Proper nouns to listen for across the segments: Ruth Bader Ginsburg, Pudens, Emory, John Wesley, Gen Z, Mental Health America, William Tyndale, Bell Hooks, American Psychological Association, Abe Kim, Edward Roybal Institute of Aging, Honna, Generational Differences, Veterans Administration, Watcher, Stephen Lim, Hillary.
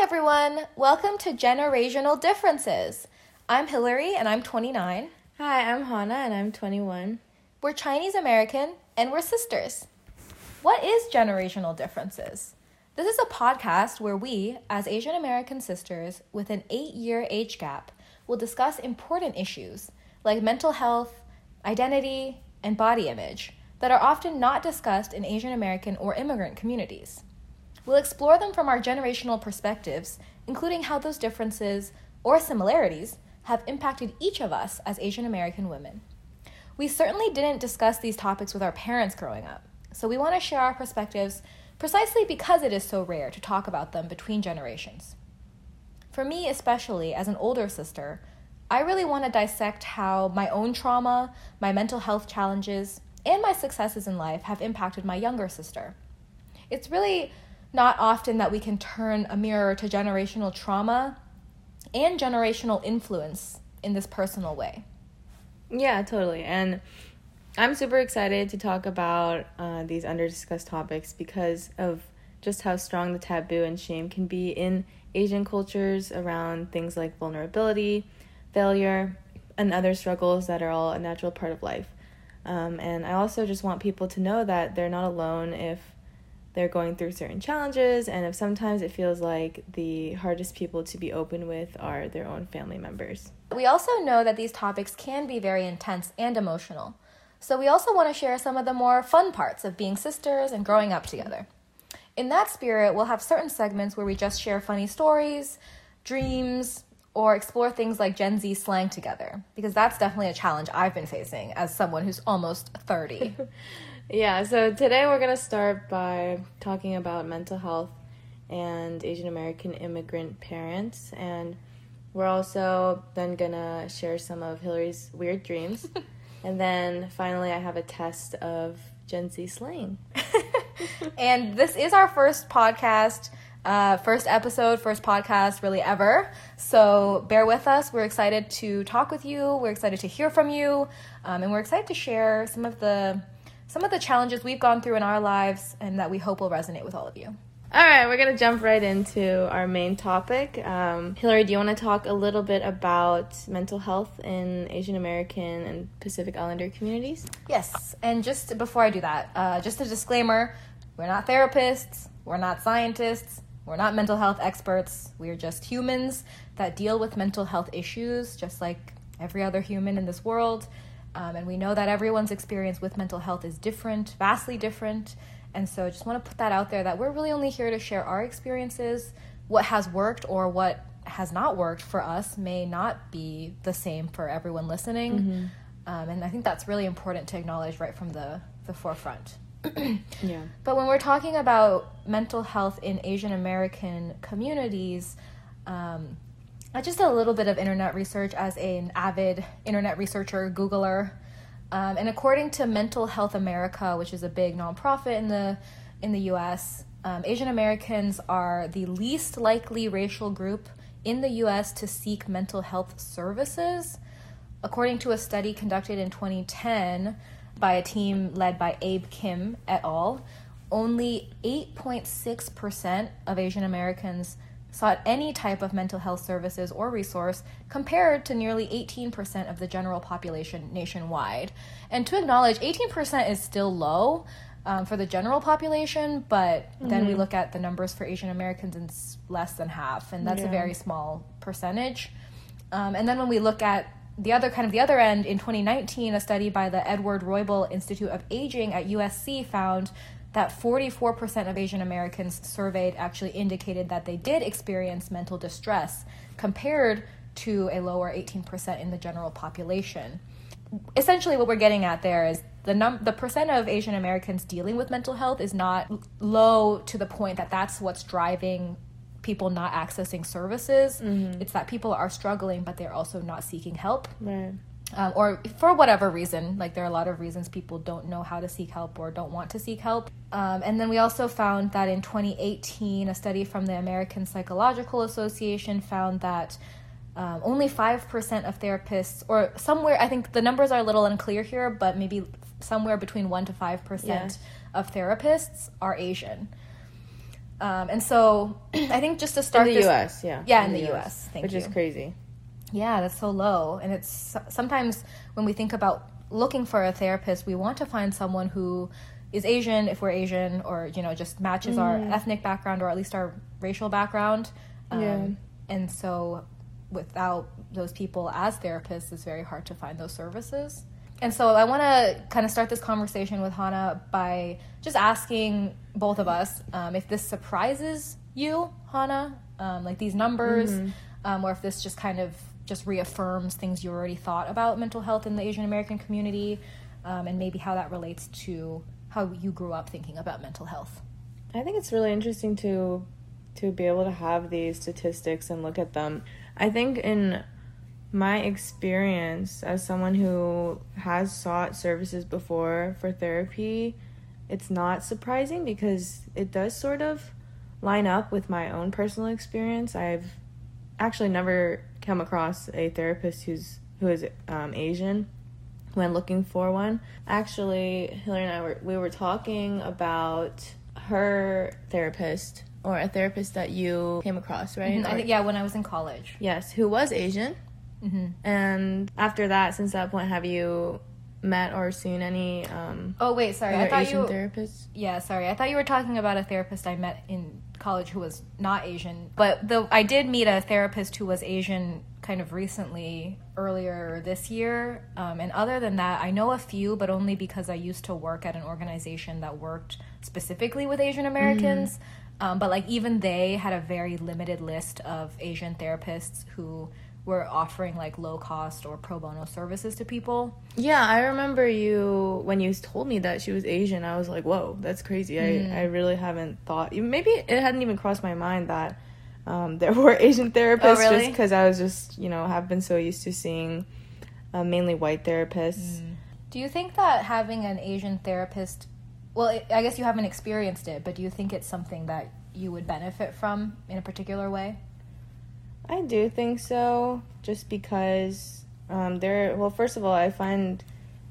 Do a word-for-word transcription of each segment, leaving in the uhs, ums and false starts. Hi everyone, welcome to Generational Differences. I'm Hillary and I'm twenty-nine. Hi, I'm Hannah and I'm twenty-one. We're Chinese American and we're sisters. What is Generational Differences? This is a podcast where we, as Asian American sisters with an eight-year age gap, will discuss important issues like mental health, identity, and body image that are often not discussed in Asian American or immigrant communities. We'll explore them from our generational perspectives, including how those differences or similarities have impacted each of us as Asian American women. We certainly didn't discuss these topics with our parents growing up, so we want to share our perspectives precisely because it is so rare to talk about them between generations. For me, especially as an older sister, I really want to dissect how my own trauma, my mental health challenges, and my successes in life have impacted my younger sister. It's really not often that we can turn a mirror to generational trauma and generational influence in this personal way. Yeah, totally. And I'm super excited to talk about uh, these under-discussed topics because of just how strong the taboo and shame can be in Asian cultures around things like vulnerability, failure, and other struggles that are all a natural part of life. Um, and I also just want people to know that they're not alone if they're going through certain challenges, and if sometimes it feels like the hardest people to be open with are their own family members. We also know that these topics can be very intense and emotional, so we also want to share some of the more fun parts of being sisters and growing up together. In that spirit, we'll have certain segments where we just share funny stories, dreams, or explore things like Gen Z slang together, because that's definitely a challenge I've been facing as someone who's almost thirty. Yeah, so today we're going to start by talking about mental health and Asian American immigrant parents, and we're also then going to share some of Hillary's weird dreams, and then finally I have a test of Gen Z slang. And this is our first podcast, uh, first episode, first podcast really ever, so bear with us. We're excited to talk with you, we're excited to hear from you, um, and we're excited to share some of the... some of the challenges we've gone through in our lives and that we hope will resonate with all of you. All right, we're going to jump right into our main topic. Um, Hillary, do you want to talk a little bit about mental health in Asian American and Pacific Islander communities? Yes, and just before I do that, uh, just a disclaimer, we're not therapists, we're not scientists, we're not mental health experts, we're just humans that deal with mental health issues just like every other human in this world. Um, and we know that everyone's experience with mental health is different, vastly different. And so just want to put that out there that we're really only here to share our experiences. What has worked or what has not worked for us may not be the same for everyone listening. Mm-hmm. Um, and I think that's really important to acknowledge right from the, the forefront. Yeah. But when we're talking about mental health in Asian American communities, um, I just did a little bit of internet research as an avid internet researcher, Googler, um, and according to Mental Health America, which is a big nonprofit in the in the U S, um, Asian Americans are the least likely racial group in the U S to seek mental health services, according to a study conducted in twenty ten by a team led by Abe Kim et al. Only eight point six percent of Asian Americans sought any type of mental health services or resource compared to nearly eighteen percent of the general population nationwide. And to acknowledge, eighteen percent is still low um, for the general population, but mm-hmm. then we look at the numbers for Asian Americans and it's less than half, and that's yeah. a very small percentage. Um, and then when we look at the other kind of the other end, in twenty nineteen, a study by the Edward Roybal Institute of Aging at U S C found that forty-four percent of Asian Americans surveyed actually indicated that they did experience mental distress compared to a lower eighteen percent in the general population. Essentially what we're getting at there is the num- the percent of Asian Americans dealing with mental health is not l- low to the point that that's what's driving people not accessing services. Mm-hmm. It's that people are struggling, but they're also not seeking help. Right. Um, or for whatever reason, like there are a lot of reasons people don't know how to seek help or don't want to seek help. Um, and then we also found that in twenty eighteen, a study from the American Psychological Association found that um, only five percent of therapists, or somewhere, I think the numbers are a little unclear here, but maybe somewhere between one to five percent yeah. of therapists are Asian. Um, and so I think just to start in the this, U S, yeah. Yeah, in, in the, the U S, U S thank which you. Which is crazy. Yeah, that's so low. And it's sometimes when we think about looking for a therapist, we want to find someone who is Asian, if we're Asian, or, you know, just matches mm. our ethnic background or at least our racial background. Um, yeah. And so without those people as therapists, it's very hard to find those services. And so I want to kind of start this conversation with Hannah by just asking both of us um, if this surprises you, Hannah, um, like these numbers, mm-hmm. um, or if this just kind of just reaffirms things you already thought about mental health in the Asian American community, um, and maybe how that relates to how you grew up thinking about mental health. I think it's really interesting to to be able to have these statistics and look at them. I think in my experience as someone who has sought services before for therapy, it's not surprising because it does sort of line up with my own personal experience. I've actually never come across a therapist who's who is um, Asian when looking for one. Actually, Hillary and I were we were talking about her therapist, or a therapist that you came across, right? Mm-hmm. I think, yeah, when I was in college. Yes, who was Asian. Mm-hmm. And after that, since that point, have you met or seen any um oh wait sorry I thought Asian you therapists? Yeah, sorry, I thought you were talking about a therapist I met in college who was not Asian, but the I did meet a therapist who was Asian kind of recently, earlier this year, um, and other than that I know a few, but only because I used to work at an organization that worked specifically with Asian Americans. Mm-hmm. Um, but like even they had a very limited list of Asian therapists who were offering like low cost or pro bono services to people. Yeah, I remember you when you told me that she was Asian, I was like, whoa, that's crazy. Mm. I, I really haven't thought, maybe it hadn't even crossed my mind that um, there were Asian therapists. Oh, really? Just because I was just, you know, have been so used to seeing uh, mainly white therapists. Mm. Do you think that having an Asian therapist, well, it, I guess you haven't experienced it, but do you think it's something that you would benefit from in a particular way? I do think so, just because um, there, well, first of all, I find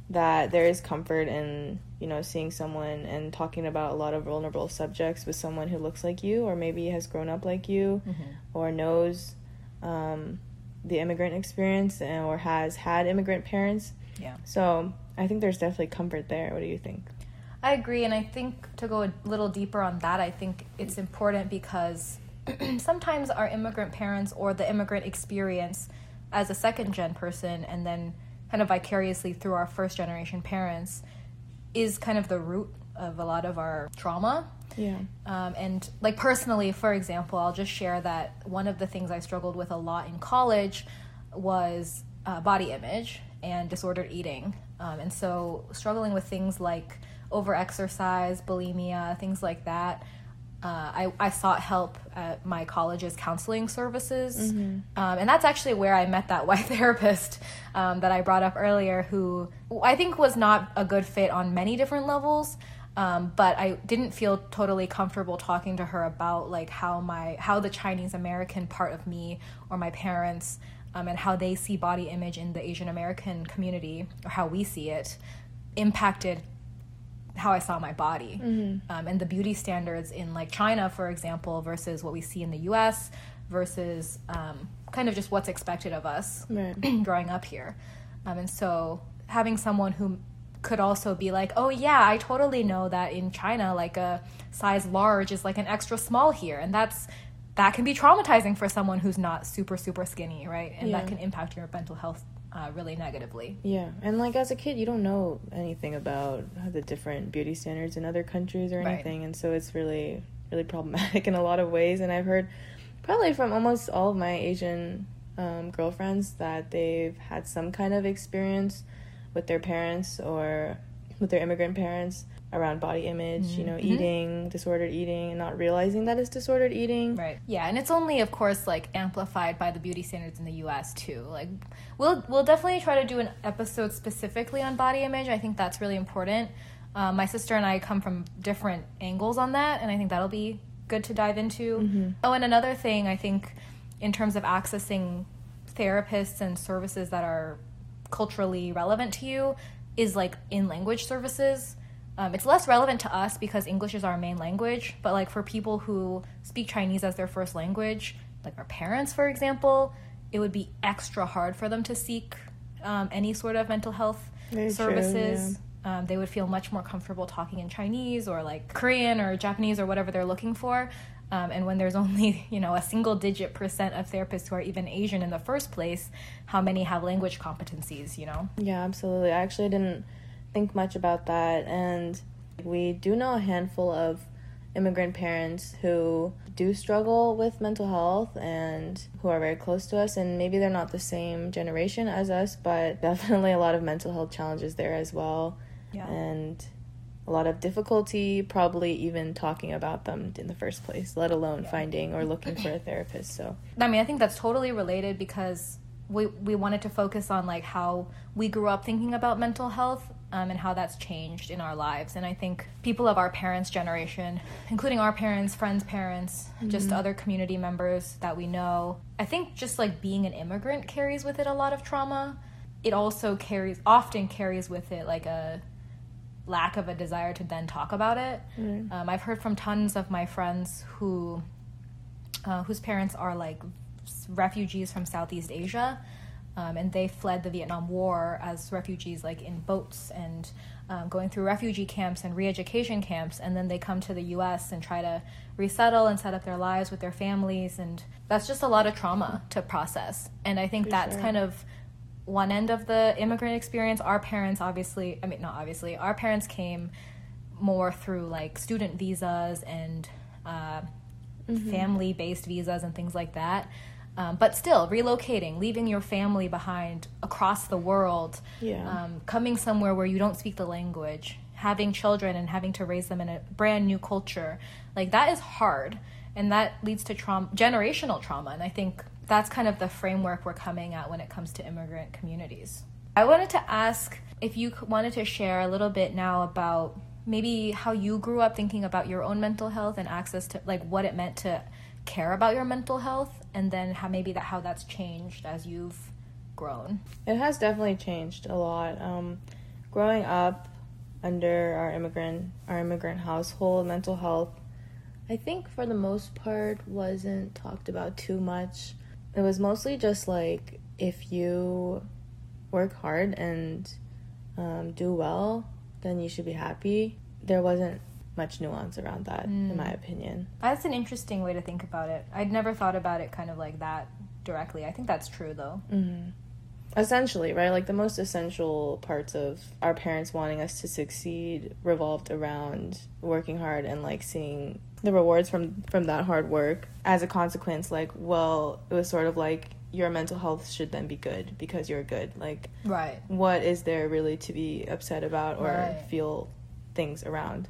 that there is comfort in, you know, seeing someone and talking about a lot of vulnerable subjects with someone who looks like you, or maybe has grown up like you, mm-hmm. or knows um, the immigrant experience, and, or has had immigrant parents. Yeah. So I think there's definitely comfort there. What do you think? I agree, and I think to go a little deeper on that, I think it's important because sometimes our immigrant parents or the immigrant experience as a second gen person and then kind of vicariously through our first generation parents is kind of the root of a lot of our trauma. Yeah. Um, and like personally, for example, I'll just share that one of the things I struggled with a lot in college was uh, body image and disordered eating. Um, and so struggling with things like overexercise, bulimia, things like that. Uh, I, I sought help at my college's counseling services. Mm-hmm. um, and that's actually where I met that white therapist um, that I brought up earlier, who I think was not a good fit on many different levels, um, but I didn't feel totally comfortable talking to her about like how my how the Chinese American part of me or my parents um, and how they see body image in the Asian American community, or how we see it, impacted how I saw my body. Mm-hmm. um, and the beauty standards in like China, for example, versus what we see in the U S versus um, kind of just what's expected of us, right. growing up here. Um, and so having someone who could also be like, oh yeah, I totally know that in China, like a size large is like an extra small here. And that's, that can be traumatizing for someone who's not super, super skinny. Right. And yeah. that can impact your mental health Uh, really negatively. Yeah, and like as a kid, you don't know anything about the different beauty standards in other countries or anything, right. and so it's really, really problematic in a lot of ways. And I've heard probably from almost all of my Asian um, girlfriends that they've had some kind of experience with their parents or with their immigrant parents around body image, mm-hmm. you know, eating, mm-hmm. disordered eating, and not realizing that it's disordered eating. Right. Yeah, and it's only, of course, like, amplified by the beauty standards in the U S, too. Like, we'll we'll definitely try to do an episode specifically on body image. I think that's really important. Um, my sister and I come from different angles on that, and I think that'll be good to dive into. Mm-hmm. Oh, and another thing, I think, in terms of accessing therapists and services that are culturally relevant to you is, like, in language services. Um, it's less relevant to us because English is our main language, but like for people who speak Chinese as their first language, like our parents, for example, it would be extra hard for them to seek um, any sort of mental health Very services. True, yeah. um, they would feel much more comfortable talking in Chinese or like Korean or Japanese or whatever they're looking for. Um, and when there's only, you know, a single digit percent of therapists who are even Asian in the first place, how many have language competencies, you know? Yeah, absolutely. I actually didn't think much about that. And we do know a handful of immigrant parents who do struggle with mental health and who are very close to us. And maybe they're not the same generation as us, but definitely a lot of mental health challenges there as well. Yeah. And a lot of difficulty probably even talking about them in the first place, let alone yeah. finding or looking for a therapist. So I mean, I think that's totally related because we we wanted to focus on like how we grew up thinking about mental health um, and how that's changed in our lives. And I think people of our parents' generation, including our parents, friends' parents, mm-hmm. just other community members that we know, I think just like being an immigrant carries with it a lot of trauma. It also carries often carries with it like a lack of a desire to then talk about it. Mm. Um, I've heard from tons of my friends who, uh, whose parents are like refugees from Southeast Asia, um, and they fled the Vietnam War as refugees, like in boats and um, going through refugee camps and re-education camps, and then they come to the U S and try to resettle and set up their lives with their families, and that's just a lot of trauma to process. And I think For that's sure. kind of one end of the immigrant experience. Our parents obviously, I mean, not obviously, our parents came more through like student visas and uh, mm-hmm. family-based visas and things like that. Um, but still, relocating, leaving your family behind across the world, yeah. um, coming somewhere where you don't speak the language, having children and having to raise them in a brand new culture, like that is hard. And that leads to trauma, generational trauma. And I think that's kind of the framework we're coming at when it comes to immigrant communities. I wanted to ask if you wanted to share a little bit now about maybe how you grew up thinking about your own mental health and access to, like, what it meant to care about your mental health, and then how maybe that how that's changed as you've grown. It has definitely changed a lot. Um, growing up under our immigrant our immigrant household, mental health, I think for the most part, wasn't talked about too much. It was mostly just like, if you work hard and um, do well, then you should be happy. There wasn't much nuance around that, mm. in my opinion. That's an interesting way to think about it. I'd never thought about it kind of like that directly. I think that's true, though. Mm-hmm. Essentially, right? Like, the most essential parts of our parents wanting us to succeed revolved around working hard and, like, seeing the rewards from from that hard work. As a consequence, like, well, it was sort of like, your mental health should then be good because you're good. Like, right, what is there really to be upset about or right. feel things around?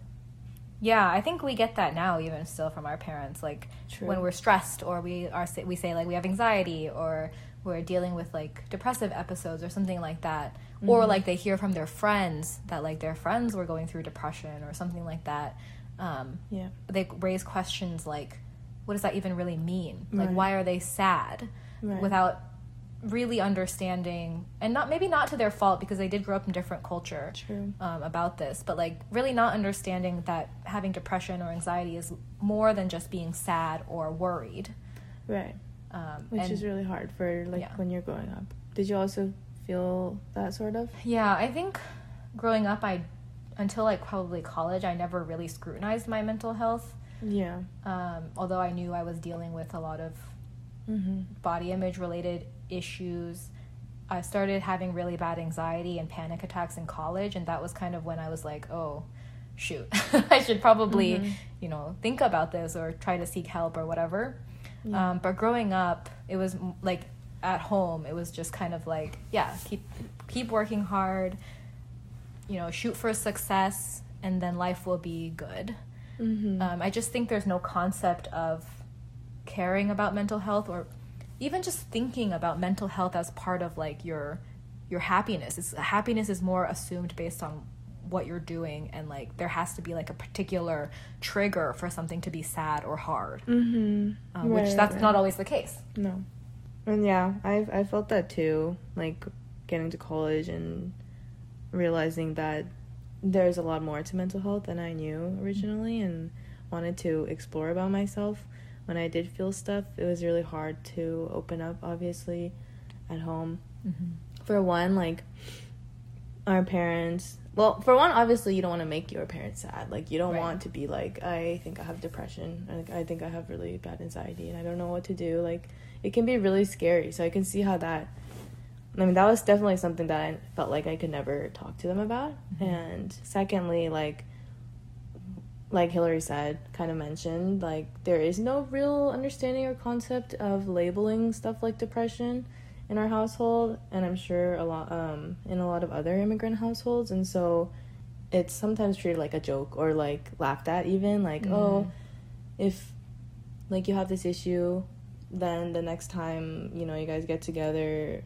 Yeah, I think we get that now even still from our parents. Like, True. When we're stressed or we are we say like we have anxiety or we're dealing with like depressive episodes or something like that, mm-hmm. or like they hear from their friends that like their friends were going through depression or something like that. Um, yeah. They raise questions like, what does that even really mean? Like, right. why are they sad? Right. Without really understanding, and not maybe not to their fault because they did grow up in different culture True. Um, about this, but like really not understanding that having depression or anxiety is more than just being sad or worried. Right. Um, Which and, is really hard for like yeah. when you're growing up. Did you also feel that sort of? Yeah, I think growing up, I until like probably college, I never really scrutinized my mental health. Yeah. Um, although I knew I was dealing with a lot of mm-hmm. body image related issues. I started having really bad anxiety and panic attacks in college, and that was kind of when I was like, oh, shoot, I should probably, mm-hmm. you know, think about this or try to seek help or whatever. Yeah. Um, but growing up, it was like at home, it was just kind of like, yeah, keep keep working hard, you know, shoot for success, and then life will be good. Mm-hmm. Um, I just think there's no concept of caring about mental health or even just thinking about mental health as part of like your your happiness. It's, happiness is more assumed based on what you're doing, and like there has to be like a particular trigger for something to be sad or hard, mm-hmm. um, right, which that's right. not always the case. No. And yeah, I've, I felt that too, like getting to college and realizing that there's a lot more to mental health than I knew originally and wanted to explore about myself. When I did feel stuff, it was really hard to open up, obviously, at home. Mm-hmm. For one, like, our parents... Well, for one, obviously, you don't want to make your parents sad. Like, you don't right. want to be like, I think I have depression. Like, I think I have really bad anxiety, and I don't know what to do. Like, it can be really scary. So I can see how that... I mean, that was definitely something that I felt like I could never talk to them about. Mm-hmm. And secondly, like, like Hillary said, kind of mentioned, like, there is no real understanding or concept of labeling stuff like depression in our household, and I'm sure a lot um, in a lot of other immigrant households. And so it's sometimes treated like a joke or, like, laughed at even. Like, mm. oh, if, like, you have this issue, then the next time, you know, you guys get together...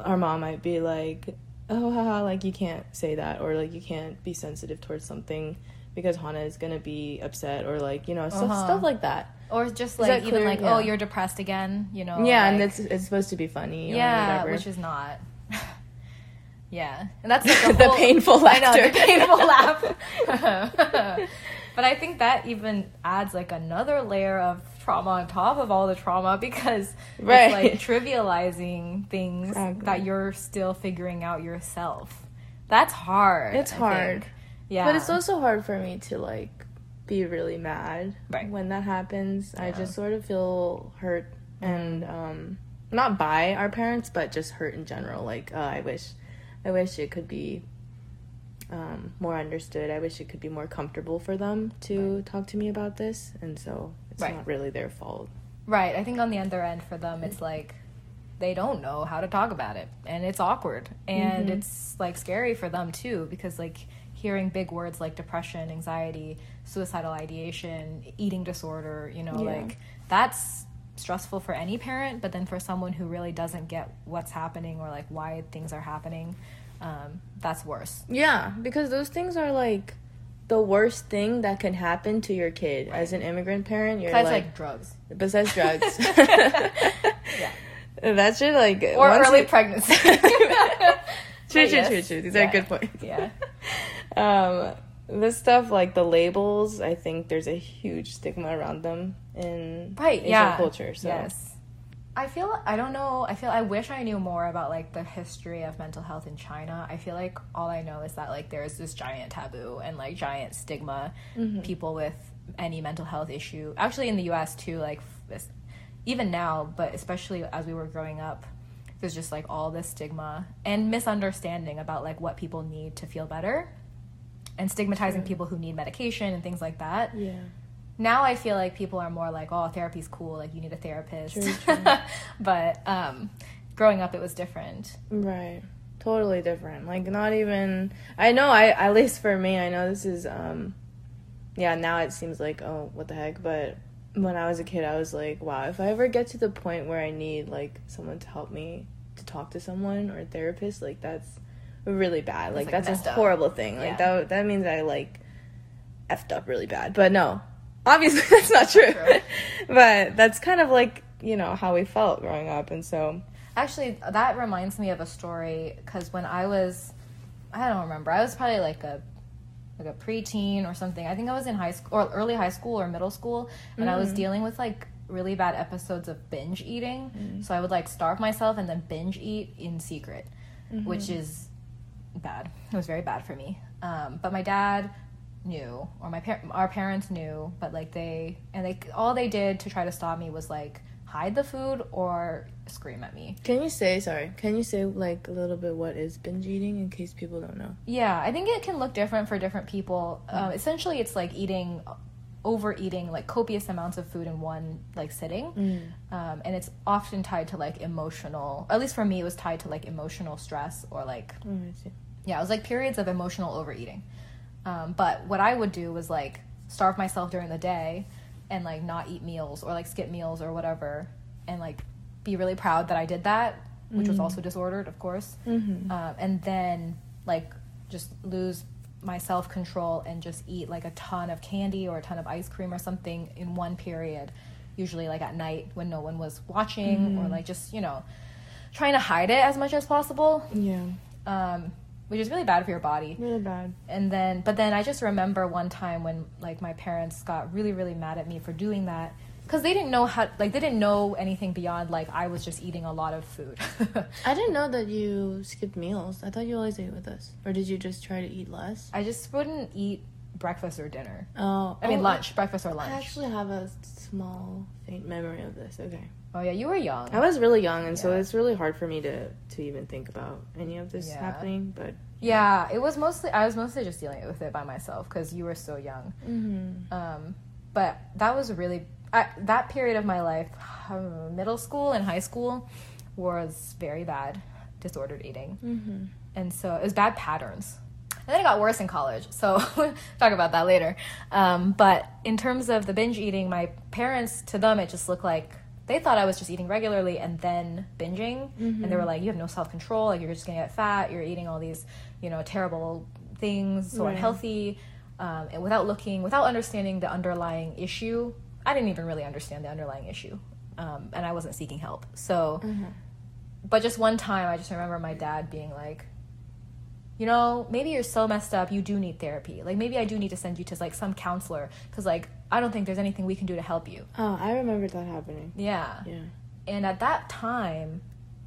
Our mom might be like, oh, haha, like, you can't say that, or, like, you can't be sensitive towards something because Hana is going to be upset, or, like, you know, stuff, uh-huh. stuff like that. Or just, like, even, clear? like, yeah. oh, you're depressed again, you know. Yeah, like, and it's it's supposed to be funny yeah, or whatever. Yeah, which is not. yeah. And that's, like, a whole... the painful laughter. I know, the painful laugh. But I think that even adds, like, another layer of trauma on top of all the trauma, because right. it's, like, trivializing things exactly. that you're still figuring out yourself. That's hard. It's I hard. Think. Yeah. But it's also hard for me to, like, be really mad right. when that happens. Yeah. I just sort of feel hurt and, um, not by our parents, but just hurt in general. Like, uh, I wish, I wish it could be... Um, more understood. I wish it could be more comfortable for them to right. talk to me about this, and so it's right. not really their fault. Right. I think on the other end for them, it's like they don't know how to talk about it, and it's awkward, and mm-hmm. it's like scary for them too, because like hearing big words like depression, anxiety, suicidal ideation, eating disorder, you know, yeah. like that's stressful for any parent, but then for someone who really doesn't get what's happening or like why things are happening, Um, that's worse. Yeah, because those things are, like, the worst thing that can happen to your kid. Right. As an immigrant parent, you're, like... Besides, like, drugs. Besides drugs. yeah. That's your, like... Or early you... pregnancy. true, true, yes. true, true. These yeah. are good points. Yeah. um, this stuff, like, the labels, I think there's a huge stigma around them in right, Asian yeah. culture, so... Yes. I feel, I don't know, I feel, I wish I knew more about, like, the history of mental health in China. I feel like all I know is that, like, there's this giant taboo and, like, giant stigma. Mm-hmm. People with any mental health issue, actually in the U S too, like, even now, but especially as we were growing up, there's just, like, all this stigma and misunderstanding about, like, what people need to feel better and stigmatizing True. people who need medication and things like that. Yeah. Now I feel like people are more like, oh, therapy's cool, like, you need a therapist. True, true. But um, growing up, it was different. Right. Totally different. Like, not even... I know, I at least for me, I know this is... Um, yeah, now it seems like, oh, what the heck? But when I was a kid, I was like, wow, if I ever get to the point where I need, like, someone to help me to talk to someone or a therapist, like, that's really bad. Like, like that's a horrible up. thing. Like, yeah. that that means I, like, effed up really bad. But no. Obviously, that's not true. true. But that's kind of like, you know, how we felt growing up. And so... Actually, that reminds me of a story, because when I was... I don't remember. I was probably like a like a preteen or something. I think I was in high school, or early high school or middle school, and mm. I was dealing with, like, really bad episodes of binge eating. Mm. So I would, like, starve myself and then binge eat in secret, mm-hmm. which is bad. It was very bad for me. Um, but my dad... knew, or my par- our parents knew, but like they and they all they did to try to stop me was like hide the food or scream at me. Can you say sorry? Can you say like a little bit what is binge eating in case people don't know? Yeah, I think it can look different for different people. Mm-hmm. Uh, essentially, it's like eating, overeating like copious amounts of food in one like sitting, mm. um, and it's often tied to like emotional. At least for me, it was tied to like emotional stress or like oh, I see. yeah, it was like periods of emotional overeating. Um, but what I would do was, like, starve myself during the day and, like, not eat meals or, like, skip meals or whatever and, like, be really proud that I did that, which mm-hmm. was also disordered, of course. Mm-hmm. Um, and then, like, just lose my self-control and just eat, like, a ton of candy or a ton of ice cream or something in one period, usually, like, at night when no one was watching mm-hmm. or, like, just, you know, trying to hide it as much as possible. Yeah. Um, which is really bad for your body. Really bad. And then, but then I just remember one time when, like, my parents got really, really mad at me for doing that. Because they didn't know how, like, they didn't know anything beyond, like, I was just eating a lot of food. I didn't know that you skipped meals. I thought you always ate with us. Or did you just try to eat less? I just wouldn't eat breakfast or dinner. Oh. I mean, oh, lunch. Breakfast or lunch. I actually have a small, faint memory of this. Okay. Oh, yeah. You were young. I was really young, and yeah. so it's really hard for me to, to even think about any of this yeah. happening, but... Yeah. yeah, it was mostly... I was mostly just dealing with it by myself, because you were so young. Mm-hmm. Um, but that was really... I, that period of my life, middle school and high school, was very bad, disordered eating. Mm-hmm. And so it was bad patterns. And then it got worse in college, so we'll talk about that later. Um, but in terms of the binge eating, my parents, to them, it just looked like they thought I was just eating regularly and then binging. Mm-hmm. And they were like, you have no self-control, like, you're just going to get fat, you're eating all these, you know, terrible things, so right. unhealthy, um, and without looking, without understanding the underlying issue. I didn't even really understand the underlying issue, um, and I wasn't seeking help. So, mm-hmm. but just one time, I just remember my dad being like, you know, maybe you're so messed up, you do need therapy. Like, maybe I do need to send you to, like, some counselor, because, like, I don't think there's anything we can do to help you. Oh, I remember that happening. Yeah. Yeah. And at that time,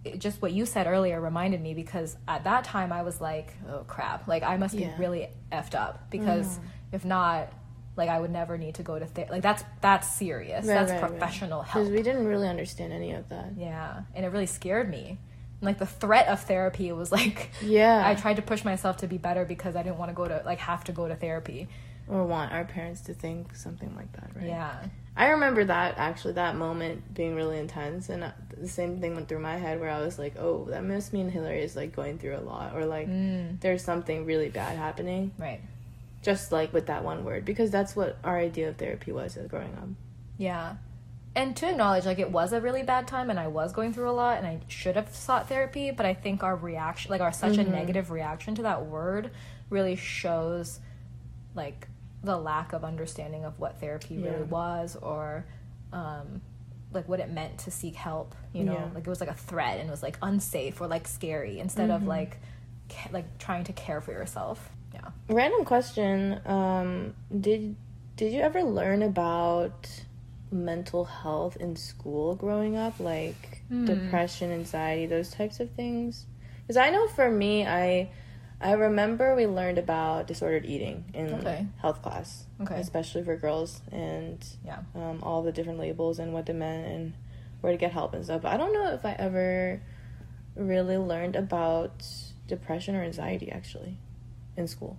it, just what you said earlier reminded me, because at that time, I was like, oh, crap. Like, I must be yeah. really effed up, because mm-hmm. if not... Like, I would never need to go to therapy. Like, that's that's serious. Right, that's right, professional right. help. Because we didn't really understand any of that. Yeah. And it really scared me. And, like, the threat of therapy was, like... Yeah. I tried to push myself to be better because I didn't want to go to... Like, have to go to therapy. Or want our parents to think something like that, right? Yeah. I remember that, actually, that moment being really intense. And the same thing went through my head where I was like, oh, that must mean Hillary is, like, going through a lot. Or, like, mm. there's something really bad happening. Right. Just, like, with that one word. Because that's what our idea of therapy was as growing up. Yeah. And to acknowledge, like, it was a really bad time and I was going through a lot and I should have sought therapy. But I think our reaction, like, our such mm-hmm. a negative reaction to that word really shows, like, the lack of understanding of what therapy really yeah. was, or, um, like, what it meant to seek help, you know? Yeah. Like, it was, like, a threat and it was, like, unsafe or, like, scary instead mm-hmm. of, like, ca- like, trying to care for yourself. Yeah. Random question, um, did did you ever learn about mental health in school growing up, like mm. depression, anxiety, those types of things? Because I know for me, I I remember we learned about disordered eating in okay. health class, okay. especially for girls, and yeah. um, all the different labels and what they meant and where to get help and stuff. But I don't know if I ever really learned about depression or anxiety, actually. In school.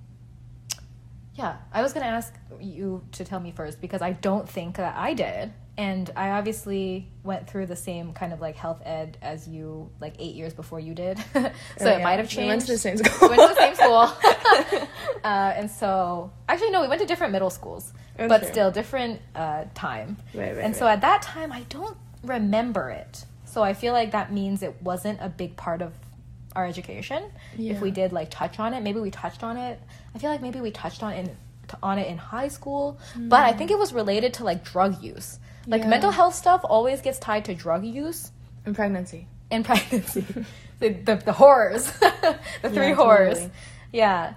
Yeah, I was going to ask you to tell me first, because I don't think that I did. And I obviously went through the same kind of, like, health ed as you, like, eight years before you did. so oh, yeah. It might have changed. We went to the same school. we went to the same school. uh, and so, actually, no, we went to different middle schools, That's but true. still different uh, time. Right, right, and right. so at that time, I don't remember it. So I feel like that means it wasn't a big part of our education. Yeah. If we did, like, touch on it, maybe we touched on it. I feel like maybe we touched on in on it in high school, mm. but I think it was related to, like, drug use. Like yeah. mental health stuff always gets tied to drug use and pregnancy. And pregnancy, the, the the horrors, the three yeah, horrors. Totally. Yeah,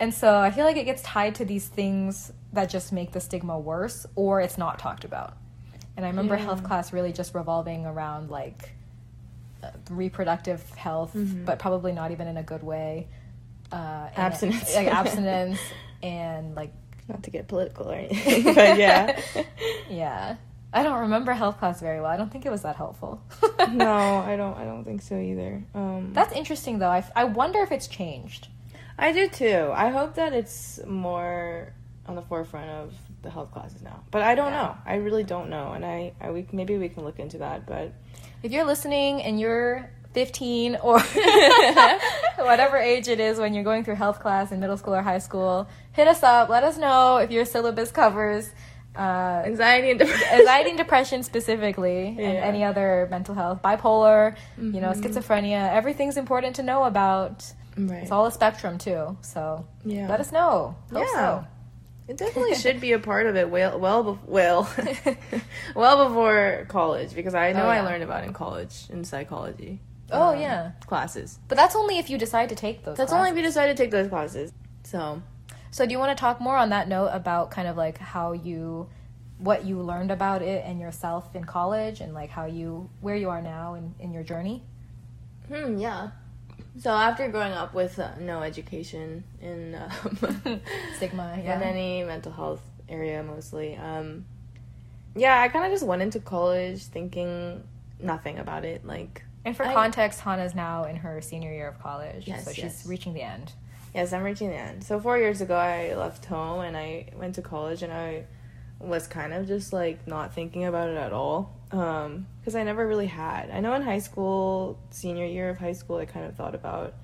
and so I feel like it gets tied to these things that just make the stigma worse, or it's not talked about. And I remember yeah. health class really just revolving around, like, reproductive health, mm-hmm. but probably not even in a good way. Uh, abstinence, and, like abstinence, and, like, not to get political or anything, but yeah, yeah. I don't remember health class very well. I don't think it was that helpful. no, I don't. I don't think so either. Um, That's interesting, though. I, I wonder if it's changed. I do too. I hope that it's more on the forefront of the health classes now. But I don't yeah. know. I really don't know, and I, I we maybe we can look into that, but. If you're listening and you're fifteen or whatever age it is when you're going through health class in middle school or high school, hit us up. Let us know if your syllabus covers uh, anxiety and depression. Anxiety and depression specifically, yeah. and any other mental health, bipolar, mm-hmm. you know, schizophrenia. Everything's important to know about. Right. It's all a spectrum too. So yeah. let us know. Hope yeah. so. It definitely should be a part of it well well, be- well, well before college, because I know oh, yeah. I learned about it in college in psychology. Oh, um, yeah. Classes. But that's only if you decide to take those that's classes. That's only if you decide to take those classes. So. So do you want to talk more on that note about kind of like how you, what you learned about it and yourself in college and like how you, where you are now in, in your journey? Hmm, yeah. So after growing up with uh, no education in um, stigma, yeah. in any mental health area mostly, um, yeah, I kind of just went into college thinking nothing about it. Like, and for I, context, Hannah's now in her senior year of college, yes, so she's yes. reaching the end. Yes, I'm reaching the end. So four years ago, I left home and I went to college, and I was kind of just like not thinking about it at all. Um, because I never really had. I know in high school, senior year of high school, I kind of thought about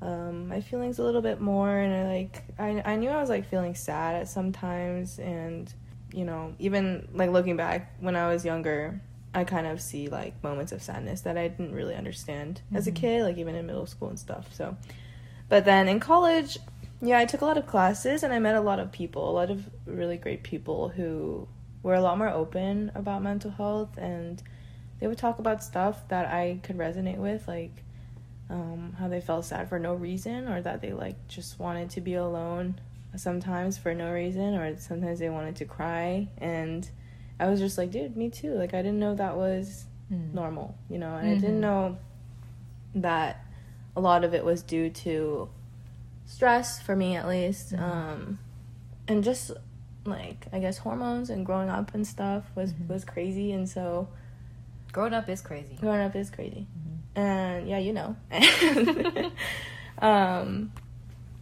um, my feelings a little bit more, and I like I I knew I was like feeling sad at some times, and you know, even like looking back when I was younger, I kind of see like moments of sadness that I didn't really understand mm-hmm. as a kid, like even in middle school and stuff. So, but then in college, yeah, I took a lot of classes and I met a lot of people, a lot of really great people who were a lot more open about mental health, and they would talk about stuff that I could resonate with, like um, how they felt sad for no reason, or that they like just wanted to be alone sometimes for no reason, or sometimes they wanted to cry. And I was just like, dude, me too. Like, I didn't know that was mm. normal, you know, and mm-hmm. I didn't know that a lot of it was due to stress, for me at least, mm-hmm. um, and just like I guess hormones and growing up and stuff was mm-hmm. was crazy. And so growing up is crazy growing up is crazy mm-hmm. and yeah, you know. um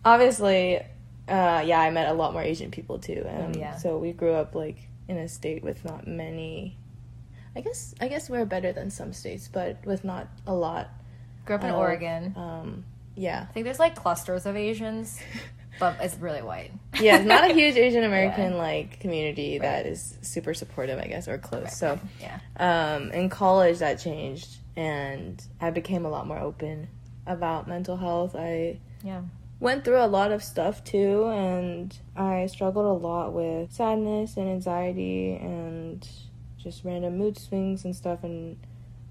obviously uh yeah I met a lot more Asian people too, and oh, yeah. so we grew up like in a state with not many, I guess I guess we're better than some states, but with not a lot. Grew up in Oregon. um yeah I think there's like clusters of Asians. But it's really white. Yeah, it's not a huge Asian American yeah. like community right. that is super supportive, I guess, or close. Right. So, yeah. Um, in college, that changed, and I became a lot more open about mental health. I yeah went through a lot of stuff too, and I struggled a lot with sadness and anxiety and just random mood swings and stuff, and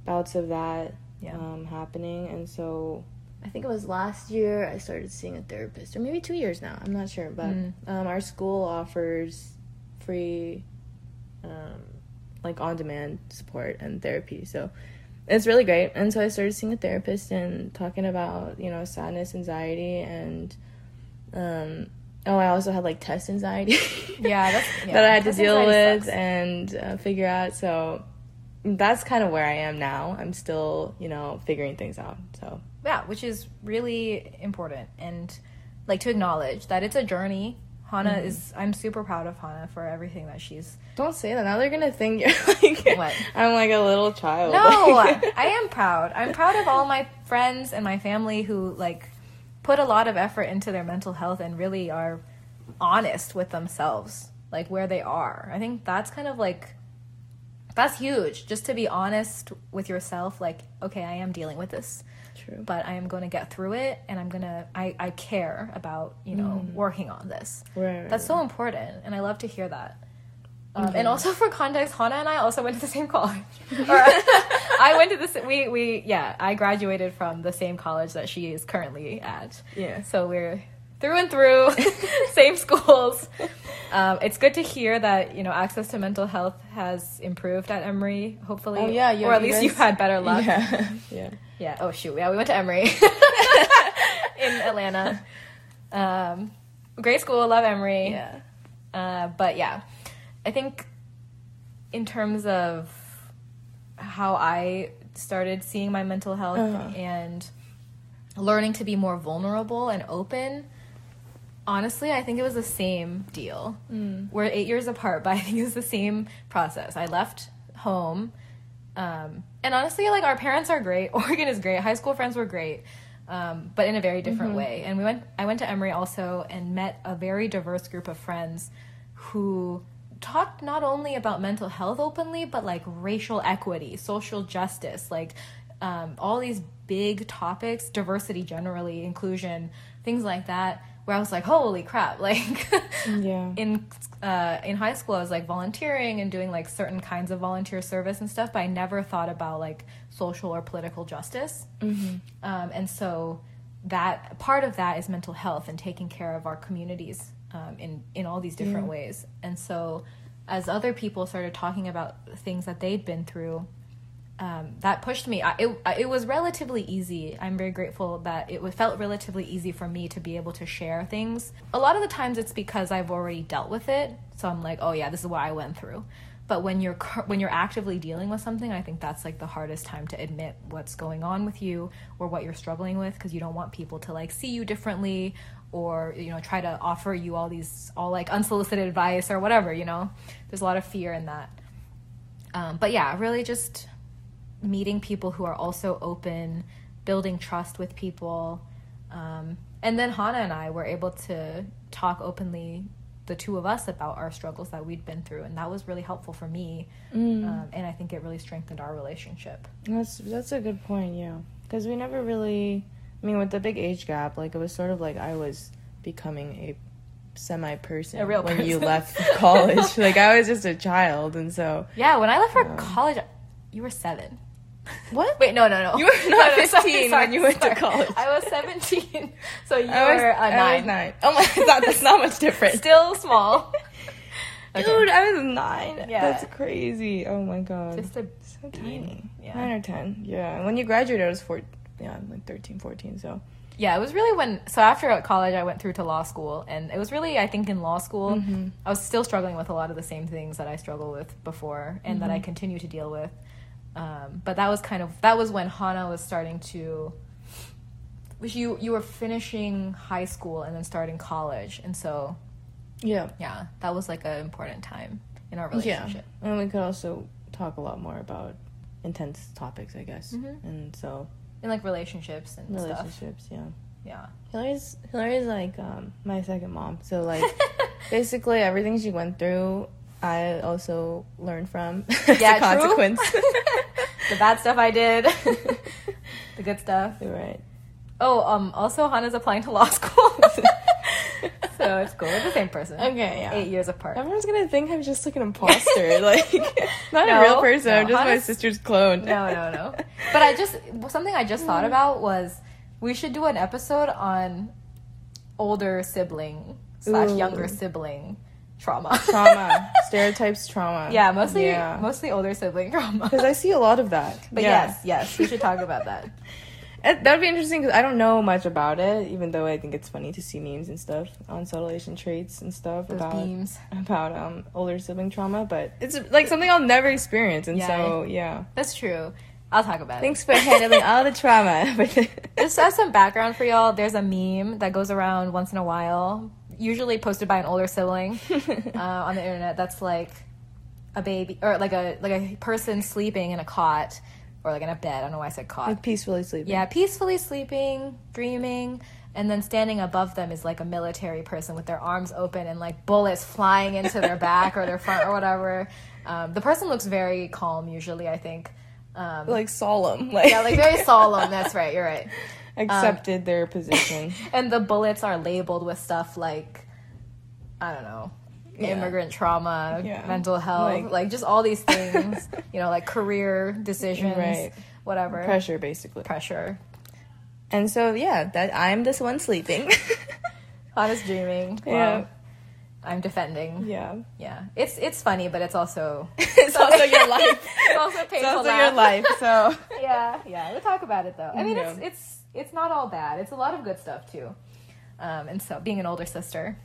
bouts of that yeah. um, happening, and so. I think it was last year I started seeing a therapist, or maybe two years now. I'm not sure, but mm. um, our school offers free, um, like, on-demand support and therapy. So it's really great. And so I started seeing a therapist and talking about, you know, sadness, anxiety, and um, oh, I also had like test anxiety. yeah, that's, yeah, that I had to deal with sucks. and uh, figure out. So that's kind of where I am now. I'm still, you know, figuring things out. So. Yeah, which is really important, and like to acknowledge that it's a journey. Hannah mm-hmm. is I'm super proud of Hannah for everything that she's Don't say that. Now they're gonna think you're like what? I'm like a little child. No, I am proud. I'm proud of all my friends and my family who like put a lot of effort into their mental health and really are honest with themselves, like where they are. I think that's kind of like that's huge, just to be honest with yourself, like, okay, I am dealing with this. True. But I am going to get through it, and I'm going to I, I care about, you know, mm. working on this. Right, right, That's so important, and I love to hear that. Um, mm-hmm. And also for context, Hannah and I also went to the same college. or, I went to the we we yeah, I graduated from the same college that she is currently at. Yeah. So we're through and through same schools. Um, it's good to hear that, you know, access to mental health has improved at Emory, hopefully. Oh, yeah, yeah, or at you least guys... you've had better luck. Yeah. yeah. Yeah. Oh, shoot. Yeah, we went to Emory in Atlanta. Um, great school. Love Emory. Yeah. Uh, but yeah, I think in terms of how I started seeing my mental health uh-huh. and learning to be more vulnerable and open, honestly, I think it was the same deal. Mm. We're eight years apart, but I think it was the same process. I left home. Um, and honestly, like, our parents are great. Oregon is great. High school friends were great, um, but in a very different mm-hmm. way. And we went. I went to Emory also and met a very diverse group of friends who talked not only about mental health openly, but, like, racial equity, social justice, like, um, all these big topics, diversity generally, inclusion, things like that, where I was like, holy crap, like yeah. in uh, in high school I was like volunteering and doing like certain kinds of volunteer service and stuff, but I never thought about like social or political justice. Mm-hmm. Um, and so that part of that is mental health and taking care of our communities um, in, in all these different yeah. ways. And so as other people started talking about things that they'd been through, Um, that pushed me. I, it it was relatively easy. I'm very grateful that it felt relatively easy for me to be able to share things. A lot of the times it's because I've already dealt with it, so I'm like, oh yeah, this is what I went through. But when you're when you're actively dealing with something, I think that's like the hardest time to admit what's going on with you or what you're struggling with, because you don't want people to like see you differently or, you know, try to offer you all these all like unsolicited advice or whatever. You know, there's a lot of fear in that. Um, but yeah, really just meeting people who are also open, building trust with people. Um, and then Hannah and I were able to talk openly, the two of us, about our struggles that we'd been through. And that was really helpful for me. Mm. Um, and I think it really strengthened our relationship. That's that's a good point, yeah. Because we never really, I mean, with the big age gap, like it was sort of like I was becoming a semi-person a real when person. You left college. Like I was just a child. And so. Yeah, when I left for um, college, you were seven. What? Wait, no, no, no. You were not no, no, fifteen sorry, sorry, when you went sorry. to college. I was seventeen, so you I was, were a nine. I was nine. Oh my god, that's not much different. Still small. Okay. Dude, I was nine. Yeah. That's crazy. Oh my god. Just a so tiny. Yeah. Nine or ten. Yeah. When you graduated, I was four. Yeah, I'm like thirteen, fourteen, so. Yeah, it was really when, so after college, I went through to law school, and it was really, I think, in law school, mm-hmm. I was still struggling with a lot of the same things that I struggled with before, and mm-hmm. that I continue to deal with, um, but that was kind of, that was when Hannah was starting to, which you, you were finishing high school and then starting college, and so, yeah, yeah, that was like an important time in our relationship. Yeah, and we could also talk a lot more about intense topics, I guess, mm-hmm. and so. In, like, relationships and relationships, stuff. Relationships, yeah. Yeah. Hillary's, Hillary's like, um, my second mom. So, like, basically everything she went through, I also learned from as yeah, a consequence. The bad stuff I did. The good stuff. You're right. Oh, um, also Hannah's applying to law school. So, it's cool. We're the same person. Okay, yeah. Eight years apart. Everyone's going to think I'm just, like, an imposter. Like, not no, a real person. No, I'm just Hannah's... my sister's clone. No, no, no. But I just... Something I just thought about was we should do an episode on older sibling slash younger sibling trauma. Trauma. Stereotypes trauma. Yeah, mostly yeah. mostly older sibling trauma. Because I see a lot of that. But yeah. yes, yes. We should talk about that. That would be interesting because I don't know much about it, even though I think it's funny to see memes and stuff on subtle Asian traits and stuff. Those about memes. About um, older sibling trauma, but it's like something I'll never experience, and yeah, so, yeah. That's true. I'll talk about Thanks it. Thanks for handling all the trauma. Just as some background for y'all, there's a meme that goes around once in a while, usually posted by an older sibling uh, on the internet, that's like a baby, or like a like a person sleeping in a cot, or like in a bed, I don't know why I said caught. Like peacefully sleeping. Yeah, peacefully sleeping, dreaming, and then standing above them is like a military person with their arms open and like bullets flying into their back or their front or whatever. Um, the person looks very calm usually, I think. Um, like solemn. Like. Yeah, like very solemn, that's right, you're right. Accepted um, their position. And the bullets are labeled with stuff like, I don't know, yeah. immigrant trauma, yeah. mental health, like, like just all these things, you know, like career decisions, right. whatever. Pressure, basically. Pressure. And so, yeah, that I'm this one sleeping. Hot is dreaming. Yeah. Wow. I'm defending. Yeah. Yeah. It's it's funny, but it's also... it's also your life. It's also painful. It's also laugh. Your life, so... yeah, yeah. We'll talk about it, though. I mean, yeah. it's, it's, it's not all bad. It's a lot of good stuff, too. Um, and so, being an older sister...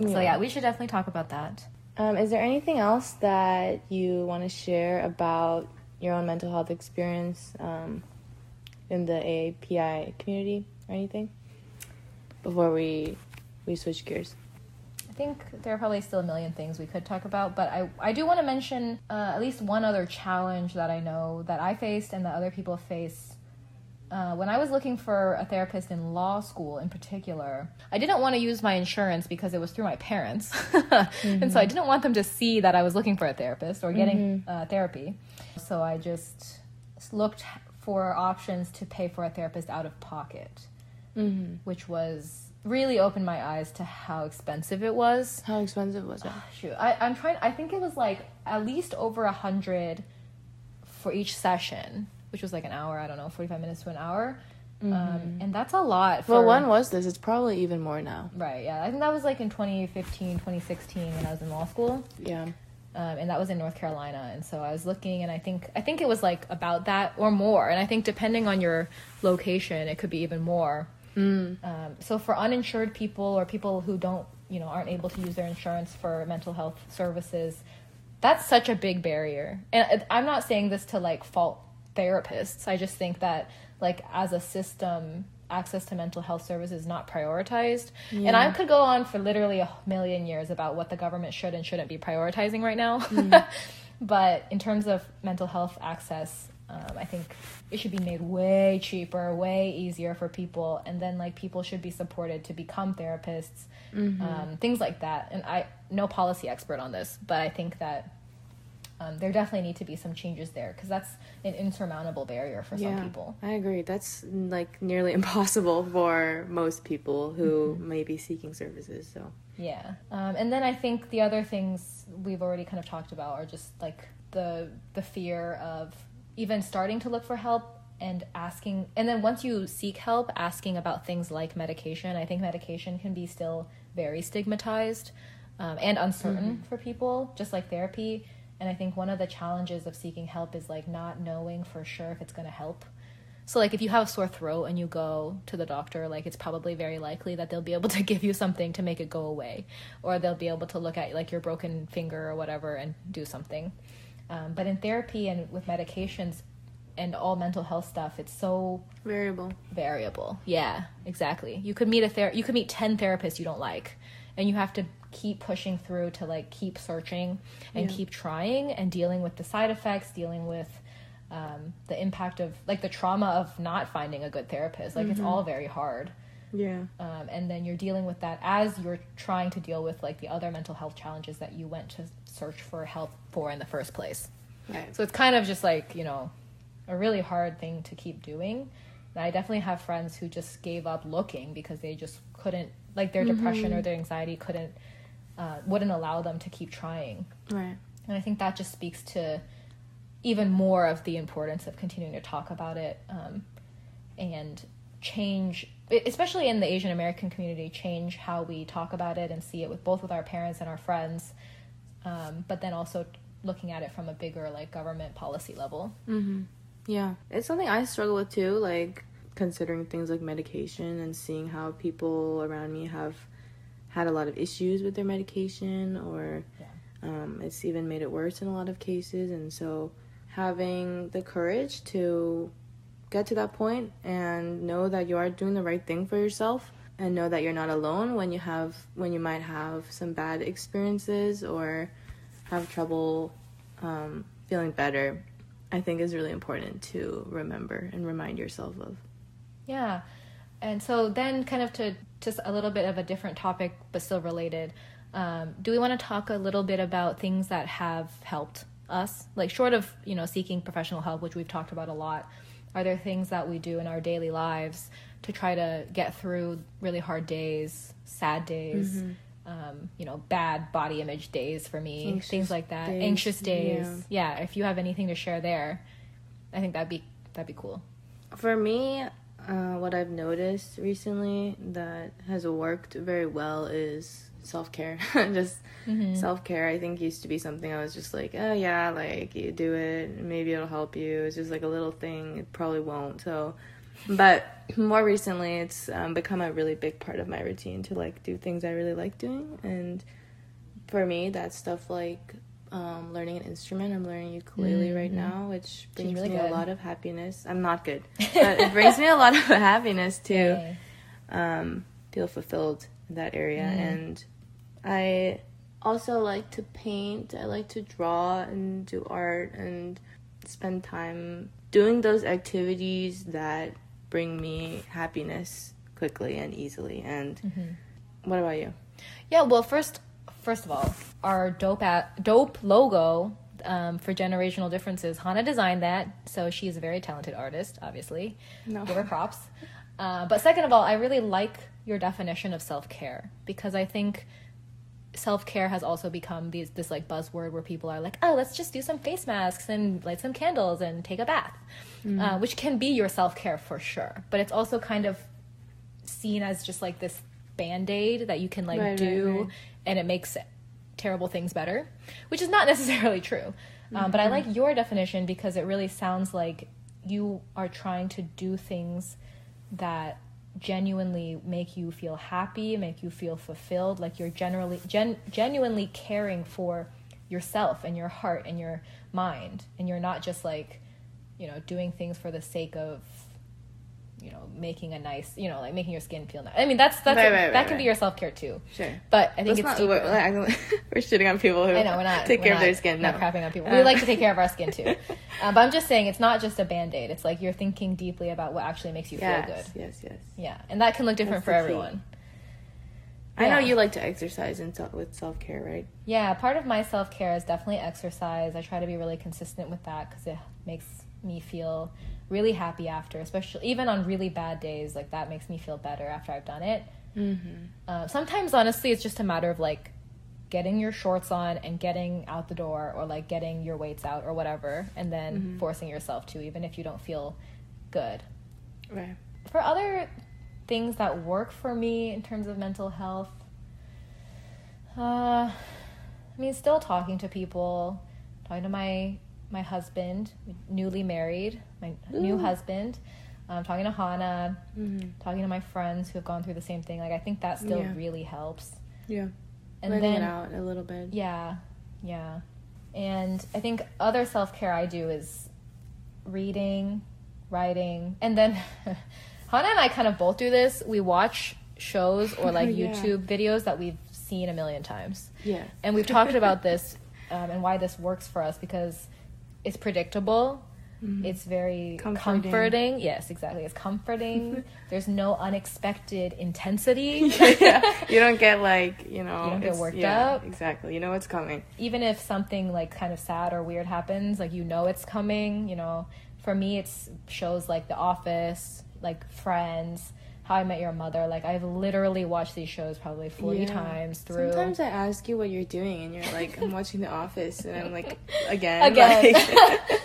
Yeah. So yeah, we should definitely talk about that. Um, is there anything else that you want to share about your own mental health experience um, in the A A P I community or anything before we we switch gears? I think there are probably still a million things we could talk about, but I, I do want to mention uh, at least one other challenge that I know that I faced and that other people face. Uh, when I was looking for a therapist in law school in particular, I didn't want to use my insurance because it was through my parents. mm-hmm. And so I didn't want them to see that I was looking for a therapist or getting mm-hmm. uh, therapy. So I just looked for options to pay for a therapist out of pocket, mm-hmm. which was really opened my eyes to how expensive it was. How expensive was it? Oh, shoot, I, I'm trying. I think it was like at least over a hundred for each session, which was like an hour. I don't know, forty-five minutes to an hour, mm-hmm. um, and that's a lot. For, well, when was this? It's probably even more now. Right? Yeah, I think that was like in twenty fifteen, twenty sixteen when I was in law school. Yeah, um, and that was in North Carolina, and so I was looking, and I think I think it was like about that or more, and I think depending on your location, it could be even more. Mm. Um, so for uninsured people or people who don't, you know, aren't able to use their insurance for mental health services, that's such a big barrier. And I'm not saying this to like fault therapists. I just think that like as a system, access to mental health services is not prioritized. Yeah. And I could go on for literally a million years about what the government should and shouldn't be prioritizing right now. Mm. But in terms of mental health access, Um, I think it should be made way cheaper, way easier for people, and then like people should be supported to become therapists, mm-hmm. um, things like that. And I, no policy expert on this, but I think that um, there definitely need to be some changes there because that's an insurmountable barrier for yeah, some people. I agree. That's like nearly impossible for most people who mm-hmm. may be seeking services. So yeah, um, and then I think the other things we've already kind of talked about are just like the the fear of even starting to look for help and asking, and then once you seek help, asking about things like medication. I think medication can be still very stigmatized um, and uncertain mm-hmm. for people, just like therapy. And I think one of the challenges of seeking help is like not knowing for sure if it's going to help. So like if you have a sore throat and you go to the doctor, like it's probably very likely that they'll be able to give you something to make it go away, or they'll be able to look at like your broken finger or whatever and do something. Um, but in therapy and with medications and all mental health stuff, it's so variable. Variable, yeah, exactly. You could meet a ther- you could meet ten therapists you don't like, and you have to keep pushing through to like keep searching and yeah. keep trying and dealing with the side effects, dealing with um, the impact of like the trauma of not finding a good therapist. Like mm-hmm. it's all very hard. Yeah. Um, and then you're dealing with that as you're trying to deal with like the other mental health challenges that you went to search for help for in the first place. Right. So it's kind of just like, you know, a really hard thing to keep doing. And I definitely have friends who just gave up looking because they just couldn't, like their mm-hmm. depression or their anxiety couldn't, uh, wouldn't allow them to keep trying. Right. And I think that just speaks to even more of the importance of continuing to talk about it um, and change, especially in the Asian American community, change how we talk about it and see it with both with our parents and our friends, um, but then also looking at it from a bigger like government policy level. Mm-hmm. Yeah, it's something I struggle with too, like considering things like medication and seeing how people around me have had a lot of issues with their medication, or yeah. um, it's even made it worse in a lot of cases. And so having the courage to get to that point and know that you are doing the right thing for yourself, and know that you're not alone when you have when you might have some bad experiences or have trouble um, feeling better, I think is really important to remember and remind yourself of. Yeah. And so then kind of to just a little bit of a different topic but still related, um, do we want to talk a little bit about things that have helped us, like short of, you know, seeking professional help, which we've talked about a lot? Are there things that we do in our daily lives to try to get through really hard days, sad days, mm-hmm. um, you know, bad body image days for me, anxious things like that, days. anxious days. Yeah. yeah, if you have anything to share there, I think that'd be that'd be cool. For me, uh, what I've noticed recently that has worked very well is self-care. Just mm-hmm. self-care, I think, used to be something I was just like, oh yeah, like you do it, maybe it'll help you, it's just like a little thing, it probably won't. So but more recently it's um, become a really big part of my routine to like do things I really like doing. And for me that's stuff like um learning an instrument. I'm learning ukulele mm-hmm. right now, which brings really me good. a lot of happiness. I'm not good, but it brings me a lot of happiness to yeah. um feel fulfilled in that area. Mm-hmm. And I also like to paint. I like to draw and do art and spend time doing those activities that bring me happiness quickly and easily. And mm-hmm. what about you? Yeah, well, first first of all, our dope at, dope logo um, for Generational Differences, Hannah designed that, so she's a very talented artist, obviously. No. Give her props. Uh, but second of all, I really like your definition of self-care, because I think self-care has also become these this like buzzword where people are like, oh, let's just do some face masks and light some candles and take a bath, mm. uh, which can be your self-care for sure, but it's also kind of seen as just like this band-aid that you can like right, do right, right. and it makes terrible things better, which is not necessarily true. Um, mm-hmm. But I like your definition because it really sounds like you are trying to do things that genuinely make you feel happy, make you feel fulfilled, like you're generally gen- genuinely caring for yourself and your heart and your mind, and you're not just like, you know, doing things for the sake of, you know, making a nice, you know, like making your skin feel nice. I mean, that's that's right, a, right, that right, can right. be your self care too. Sure, but I think Let's it's not, we're, we're shooting on people who I know, we're not, take we're care not, of their skin. We're no. Not crapping on people. Um. We like to take care of our skin too. uh, but I'm just saying, it's not just a band aid. It's like you're thinking deeply about what actually makes you yes, feel good. Yes, yes, yes. Yeah, and that can look different that's for everyone. Yeah. I know you like to exercise and self- with self care, right? Yeah, part of my self care is definitely exercise. I try to be really consistent with that because it makes me feel really happy after, especially even on really bad days, like that makes me feel better after I've done it. Mm-hmm. Uh, sometimes honestly it's just a matter of like getting your shorts on and getting out the door, or like getting your weights out or whatever, and then mm-hmm. forcing yourself to, even if you don't feel good. Right. For other things that work for me in terms of mental health, uh, I mean, still talking to people, talking to my my husband, newly married, my Ooh. new husband, um, talking to Hannah, mm-hmm. talking to my friends who have gone through the same thing. Like, I think that still yeah. really helps. Yeah. And letting then, it out a little bit. Yeah. Yeah. And I think other self-care I do is reading, writing, and then Hannah and I kind of both do this. We watch shows or like yeah. YouTube videos that we've seen a million times. Yeah. And we've talked about this um, and why this works for us, because it's predictable. Mm-hmm. It's very comforting. comforting. Yes, exactly. It's comforting. There's no unexpected intensity. yeah. You don't get like, you know. You don't get worked yeah, up. Exactly. You know what's coming. Even if something like kind of sad or weird happens, like you know it's coming, you know. For me, it's shows like The Office, like Friends, How I Met Your Mother. Like, I've literally watched these shows probably forty yeah. times through. Sometimes I ask you what you're doing, and you're like, I'm watching The Office, and I'm like, again? Again. Like...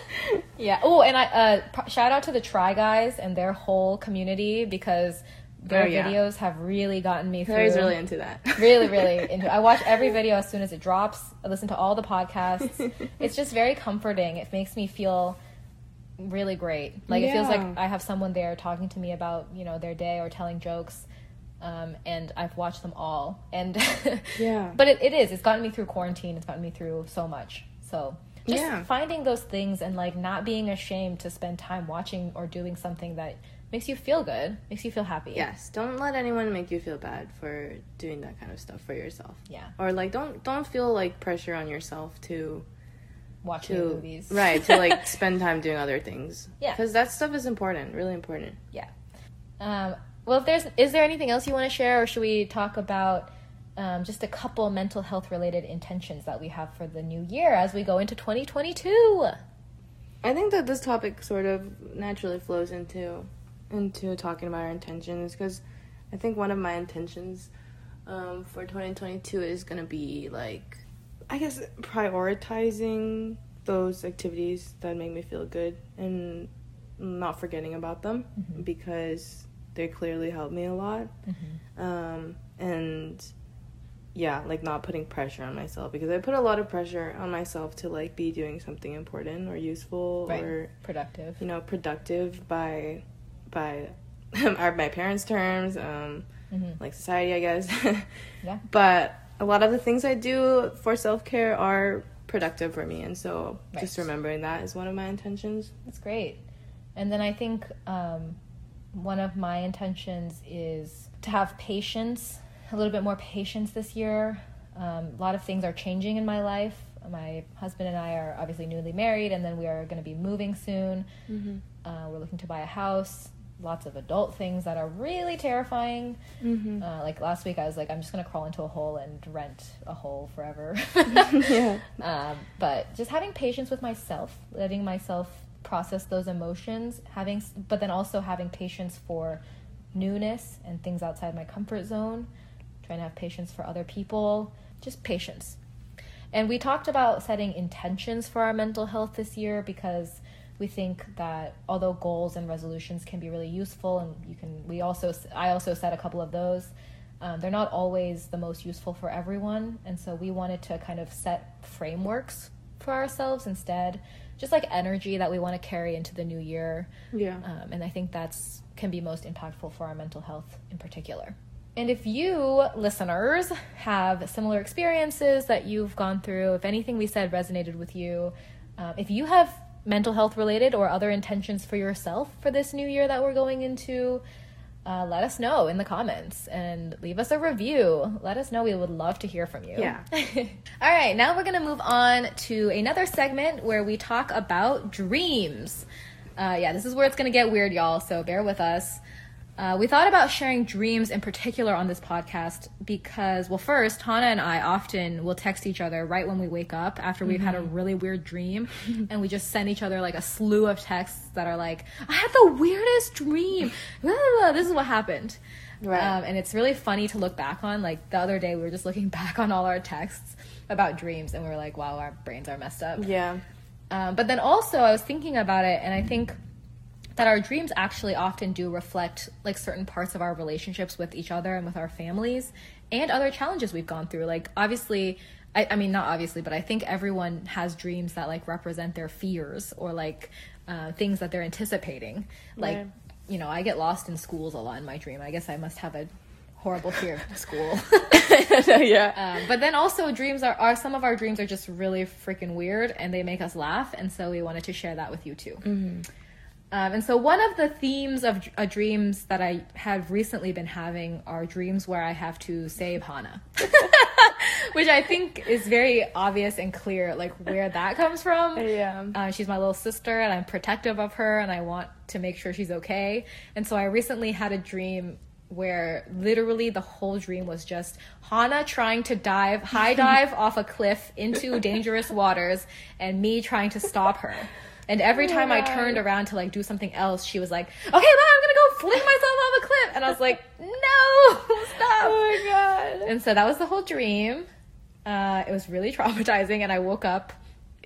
yeah. Oh, and I uh, p- shout out to the Try Guys and their whole community, because their oh, yeah. videos have really gotten me through. Claire's really into that. really, really into it. I watch every video as soon as it drops. I listen to all the podcasts. It's just very comforting. It makes me feel... really great. Like yeah. it feels like I have someone there talking to me about, you know, their day or telling jokes, um and I've watched them all, and yeah but it, it is it's gotten me through quarantine. It's gotten me through so much. So just yeah. finding those things and like not being ashamed to spend time watching or doing something that makes you feel good, makes you feel happy. Yes, don't let anyone make you feel bad for doing that kind of stuff for yourself. Yeah. Or like don't don't feel like pressure on yourself to watching to, movies right to like spend time doing other things, yeah because that stuff is important, really important. Yeah um well, if there's is there anything else you want to share, or should we talk about um just a couple mental health related intentions that we have for the new year as we go into twenty twenty-two? I think that this topic sort of naturally flows into into talking about our intentions, because I think one of my intentions um for twenty twenty-two is going to be like, I guess, prioritizing those activities that make me feel good and not forgetting about them, mm-hmm. because they clearly help me a lot. Mm-hmm. Um, and yeah, like not putting pressure on myself, because I put a lot of pressure on myself to like be doing something important or useful right. or productive, you know, productive by, by my parents' terms, um, mm-hmm. like society, I guess. yeah. But a lot of the things I do for self-care are productive for me, and so right. just remembering that is one of my intentions. That's great. And then I think um, one of my intentions is to have patience, a little bit more patience this year. Um, a lot of things are changing in my life. My husband and I are obviously newly married, and then we are going to be moving soon. Mm-hmm. Uh, we're looking to buy a house. Lots of adult things that are really terrifying. Mm-hmm. Uh, like last week I was like, I'm just going to crawl into a hole and rent a hole forever. yeah. um, but just having patience with myself, letting myself process those emotions, having, but then also having patience for newness and things outside my comfort zone, trying to have patience for other people, just patience. And we talked about setting intentions for our mental health this year because we think that although goals and resolutions can be really useful, and you can, we also, I also set a couple of those, um, they're not always the most useful for everyone. And so we wanted to kind of set frameworks for ourselves instead, just like energy that we want to carry into the new year. Yeah. Um, and I think that's can be most impactful for our mental health in particular. And if you listeners have similar experiences that you've gone through, if anything we said resonated with you, um, if you have mental health related or other intentions for yourself for this new year that we're going into, uh, let us know in the comments and leave us a review. Let us know. We would love to hear from you. Yeah. All right. Now we're going to move on to another segment where we talk about dreams. Uh, yeah, this is where it's going to get weird, y'all. So bear with us. Uh, we thought about sharing dreams in particular on this podcast because, well, first, Hannah and I often will text each other right when we wake up after we've mm-hmm. had a really weird dream, and we just send each other like a slew of texts that are like, I had the weirdest dream. This is what happened. Right. Um, and it's really funny to look back on. Like the other day, we were just looking back on all our texts about dreams, and we were like, wow, our brains are messed up. Yeah. Um, but then also, I was thinking about it, and I think that our dreams actually often do reflect like certain parts of our relationships with each other and with our families and other challenges we've gone through. Like obviously, I, I mean, not obviously, but I think everyone has dreams that like represent their fears or like uh, things that they're anticipating. Like, yeah. you know, I get lost in schools a lot in my dream. I guess I must have a horrible fear of school. Yeah. Um, but then also dreams are, are, some of our dreams are just really freaking weird and they make us laugh. And so we wanted to share that with you too. Mm-hmm. Um, and so one of the themes of uh, dreams that I have recently been having are dreams where I have to save Hannah, which I think is very obvious and clear, like where that comes from. Yeah. Uh, she's my little sister and I'm protective of her and I want to make sure she's okay. And so I recently had a dream where literally the whole dream was just Hannah trying to dive, high dive off a cliff into dangerous waters and me trying to stop her. And every time yeah. I turned around to, like, do something else, she was like, okay, Mom, I'm going to go fling myself off a cliff. And I was like, no, stop. Oh, my God. And so that was the whole dream. Uh, it was really traumatizing, and I woke up.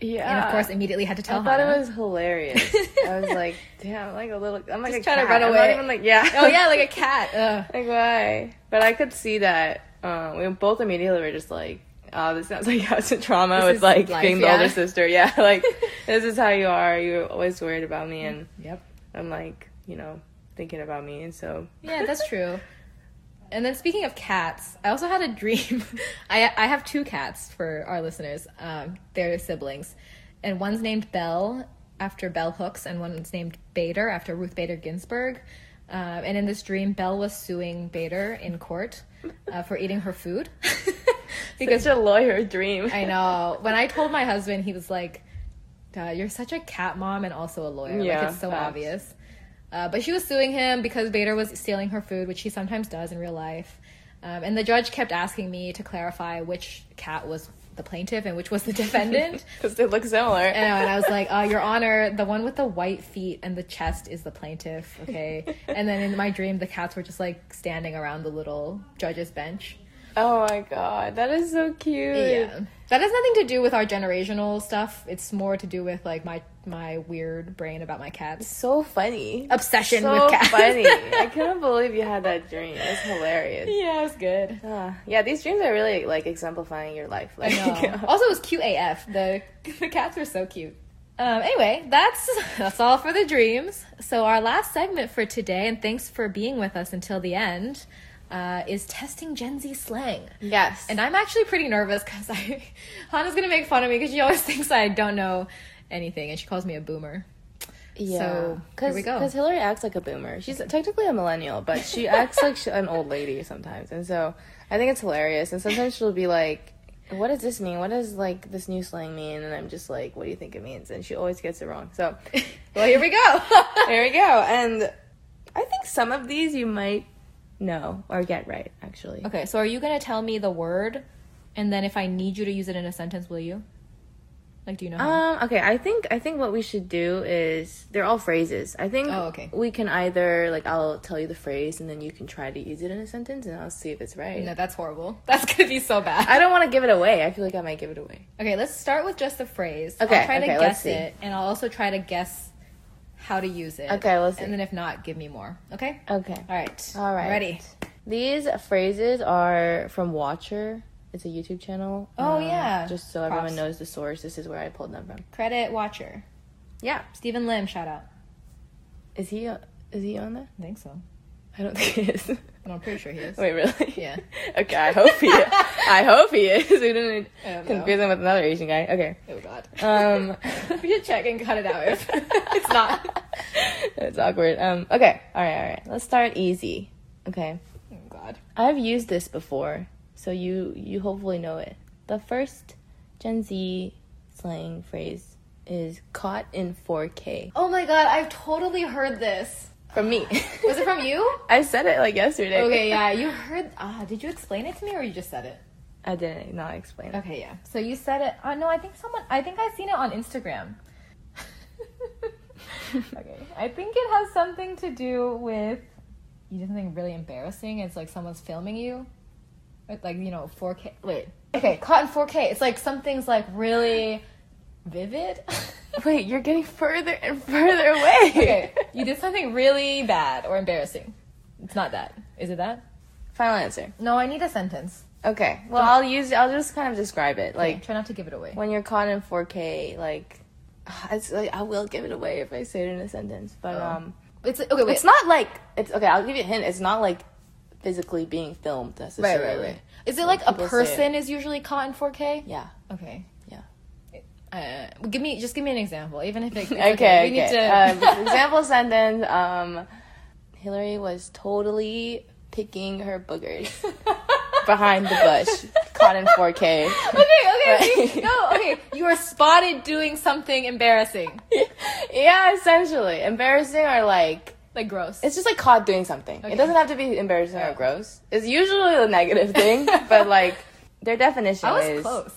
Yeah. And, of course, immediately had to tell her. I thought Hannah. It was hilarious. I was like, damn, I'm like a little, I'm like just a cat. Just trying to run away. I'm not even like, yeah. Oh, yeah, like a cat. Ugh. Like, why? But I could see that um, we both immediately were just like, oh, this sounds like house trauma this with, like, life, being the yeah. older sister. Yeah, like, this is how you are. You're always worried about me, and yep. I'm, like, you know, thinking about me, and so. Yeah, that's true. And then speaking of cats, I also had a dream. I I have two cats for our listeners. Um, they're siblings. And one's named Bell, after Bell Hooks, and one's named Bader, after Ruth Bader Ginsburg. Um, and in this dream, Bell was suing Bader in court uh, for eating her food. Because such a lawyer dream. I know. When I told my husband, he was like, duh, you're such a cat mom and also a lawyer. Yeah, like, it's so facts. Obvious. Uh, but she was suing him because Bader was stealing her food, which he sometimes does in real life. Um, and the judge kept asking me to clarify which cat was the plaintiff and which was the defendant. Because they look similar. And, and I was like, uh, Your Honor, the one with the white feet and the chest is the plaintiff, okay? And then in my dream, the cats were just, like, standing around the little judge's bench. Oh my God, that is so cute. Yeah, that has nothing to do with our generational stuff. It's more to do with like my my weird brain about my cats. It's so funny obsession so with cats. Funny. I couldn't believe you had that dream. It's hilarious. Yeah, it was good. Uh, yeah, these dreams are really like exemplifying your life. Like, I know. You know. Also, it was cute A F. The the cats were so cute. Um, anyway, that's that's all for the dreams. So our last segment for today, and thanks for being with us until the end. Uh, is testing Gen Z slang. Yes. And I'm actually pretty nervous because I, Hannah's going to make fun of me because she always thinks I don't know anything and she calls me a boomer. Yeah. So here we go. Because Hillary acts like a boomer. She's technically a millennial, but she acts like she, an old lady sometimes. And so I think it's hilarious. And sometimes she'll be like, what does this mean? What does like this new slang mean? And I'm just like, what do you think it means? And she always gets it wrong. So, well, here we go. Here we go. And I think some of these you might No, or get right, actually. Okay, so are you going to tell me the word, and then if I need you to use it in a sentence, will you? Like, do you know how? Um, okay, I think I think what we should do is, they're all phrases. I think oh, okay. we can either, like, I'll tell you the phrase, and then you can try to use it in a sentence, and I'll see if it's right. No, that's horrible. That's going to be so bad. I don't want to give it away. I feel like I might give it away. Okay, let's start with just the phrase. Okay, I'll try okay, to guess it, and I'll also try to guess how to use it. Okay, let's see. And then if not, give me more. Okay? Okay. All right. All right. Ready. These phrases are from Watcher. It's a YouTube channel. Oh, um, yeah. Just so Props. Everyone knows the source. This is where I pulled them from. Credit Watcher. Yeah. Stephen Lim, shout out. Is he uh, is he on that? I think so. I don't think he is. No, I'm pretty sure he is. Wait, really? Yeah. Okay, I hope he is. I hope he is. We didn't confuse him with another Asian guy. Okay. Oh, God. Um, we should check and cut it out if it's not. It's awkward. Um. Okay. All right, all right. Let's start easy. Okay. Oh, God. I've used this before. So you, you hopefully know it. The first Gen Z slang phrase is caught in four K. Oh my god, I've totally heard this. From me. Was it from you? I said it like yesterday. Okay, yeah, you heard... Uh, did you explain it to me or you just said it? I didn't not explain it. Okay, yeah. So you said it... Uh, no, I think someone... I think I've seen it on Instagram. Okay. I think it has something to do with... You did something really embarrassing. It's like someone's filming you. Like, you know, four K. Wait. Okay, caught in four K. It's like something's like really vivid. Wait, you're getting further and further away. Okay, you did something really bad or embarrassing. It's not that. Is it that? Final answer. No, I need a sentence. Okay. Well, I'll use. I'll just kind of describe it. Like, okay, try not to give it away. When you're caught in four K, like, it's like I will give it away if I say it in a sentence. But oh. um, it's okay. Wait. It's not like it's okay. I'll give you a hint. It's not like. Physically being filmed necessarily. Right, right, right. Is it like, like a person is usually caught in four K? Yeah. Okay. Yeah. Uh, give me just give me an example, even if it. Okay, okay. We okay. need to um, example sentence. Um, Hillary was totally picking her boogers behind the bush, caught in four K. Okay, okay, right. No, okay. You were spotted doing something embarrassing. Yeah, essentially embarrassing or like. Like gross. It's just like caught doing something. Okay. It doesn't have to be embarrassing yeah. or gross. It's usually a negative thing, but like their definition is... I was is, close.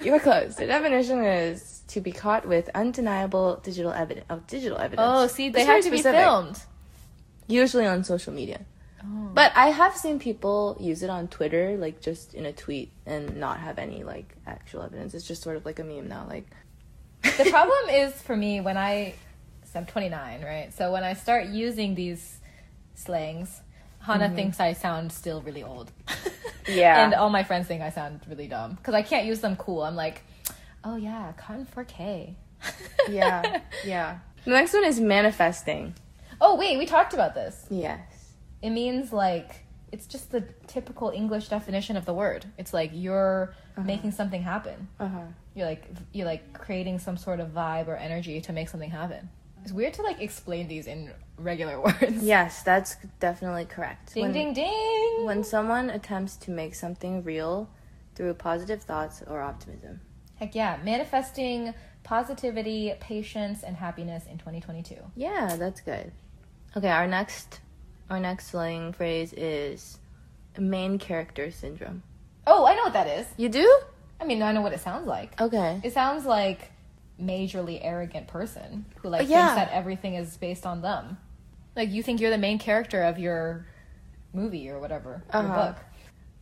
You were close. Their definition is to be caught with undeniable digital evidence. Oh, digital evidence. Oh, see, they have to be filmed. Usually on social media. Oh. But I have seen people use it on Twitter, like just in a tweet and not have any like actual evidence. It's just sort of like a meme now. Like the problem is for me when I... So I'm twenty-nine, right? So when I start using these slangs, Hannah mm-hmm. thinks I sound still really old. Yeah. And all my friends think I sound really dumb. Because I can't use them cool. I'm like, oh yeah, cotton four K. Yeah, yeah. The next one is manifesting. Oh wait, we talked about this. Yes. It means like, it's just the typical English definition of the word. It's like you're uh-huh. making something happen. Uh-huh. You're like You're like creating some sort of vibe or energy to make something happen. It's weird to, like, explain these in regular words. Yes, that's definitely correct. Ding, when, ding, ding! When someone attempts to make something real through positive thoughts or optimism. Heck yeah. Manifesting positivity, patience, and happiness in twenty twenty-two. Yeah, that's good. Okay, our next our next slang phrase is main character syndrome. Oh, I know what that is. You do? I mean, I know what it sounds like. Okay. It sounds like... majorly arrogant person who like yeah. thinks that everything is based on them. Like you think you're the main character of your movie or whatever, uh-huh. your book.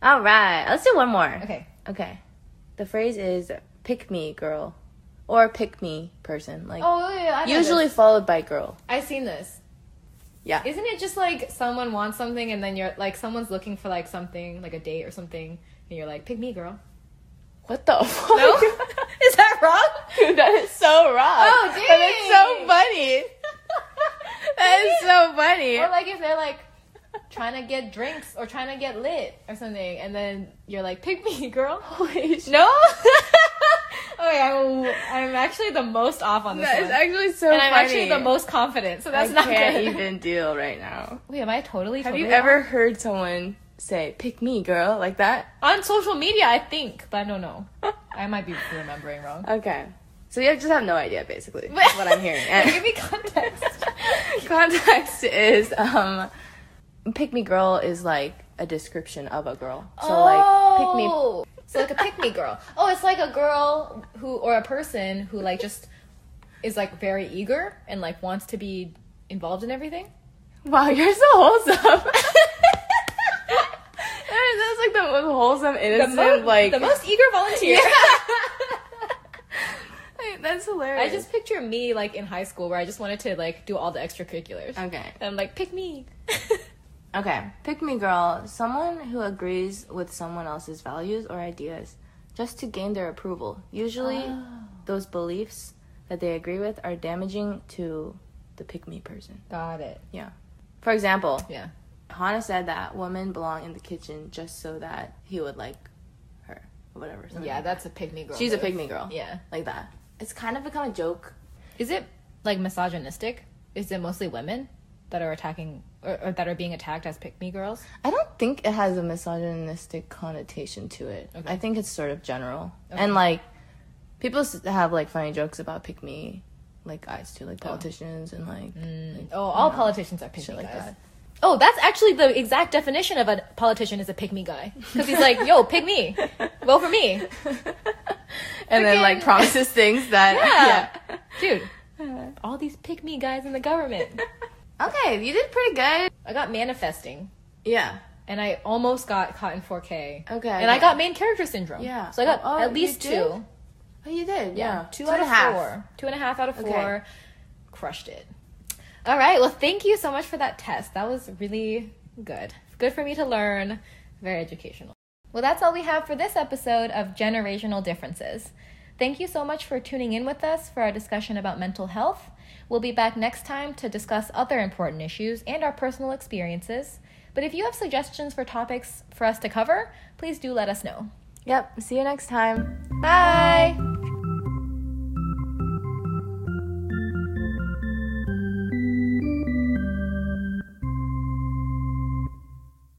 All right, let's do one more. Okay, okay. The phrase is "pick me girl" or "pick me person." Like oh, yeah, I usually this. Followed by "girl." I've seen this. Yeah. Isn't it just like someone wants something and then you're like someone's looking for like something like a date or something and you're like "pick me girl." What the fuck? No? Is that wrong? Dude, that is so wrong. Oh, dang. That is so funny. That is so funny. Or like if they're like trying to get drinks or trying to get lit or something, and then you're like, pick me, girl. Holy shit. No? Okay, I'm, I'm actually the most off on this that one. That is actually so and funny. And I'm actually the most confident, so that's I not good. I can't even deal right now. Wait, am I totally Have totally you ever off? Heard someone... say pick me girl like that on social media? I think, but I don't know. I might be remembering wrong. Okay, so you just have no idea basically what I'm hearing. And give me context. Context is um pick me girl is like a description of a girl. So oh. like pick me So like a pick-me girl. Oh, it's like a girl who, or a person who like just is like very eager and like wants to be involved in everything. Wow, you're so wholesome. That's like the most wholesome, innocent, the mo- like the most eager volunteer. Yeah. That's hilarious. I just picture me like in high school where I just wanted to like do all the extracurriculars. Okay. And I'm like, pick me. Okay, pick me girl. Someone who agrees with someone else's values or ideas just to gain their approval. Usually, oh. those beliefs that they agree with are damaging to the pick me person. Got it. Yeah. For example. Yeah. Hannah said that women belong in the kitchen just so that he would like her or whatever. Yeah, like that's that. A pick me girl. She's move. A pick me girl. Yeah. Like that. It's kind of become a joke. Is it like misogynistic? Is it mostly women that are attacking or, or that are being attacked as pick me girls? I don't think it has a misogynistic connotation to it. Okay. I think it's sort of general. Okay. And like people have like funny jokes about pick me like guys too, like politicians oh. and like, mm. like oh, all know, politicians are pick me like guys. That. Oh, that's actually the exact definition of a politician is a pick me guy. Because he's like, yo, pick me. Vote for me. And then, like, promises things that... Yeah. yeah. Dude, all these pick me guys in the government. Okay, you did pretty good. I got manifesting. Yeah. And I almost got caught in four K. Okay. And okay. I got main character syndrome. Yeah. So I got oh, oh, at least two. Oh, you did? Yeah. yeah. Two, two out of half. four. Two and a half out of four. Okay. Crushed it. All right, well, thank you so much for that test. That was really good. Good for me to learn. Very educational. Well, that's all we have for this episode of Generational Differences. Thank you so much for tuning in with us for our discussion about mental health. We'll be back next time to discuss other important issues and our personal experiences. But if you have suggestions for topics for us to cover, please do let us know. Yep, see you next time. Bye! Bye.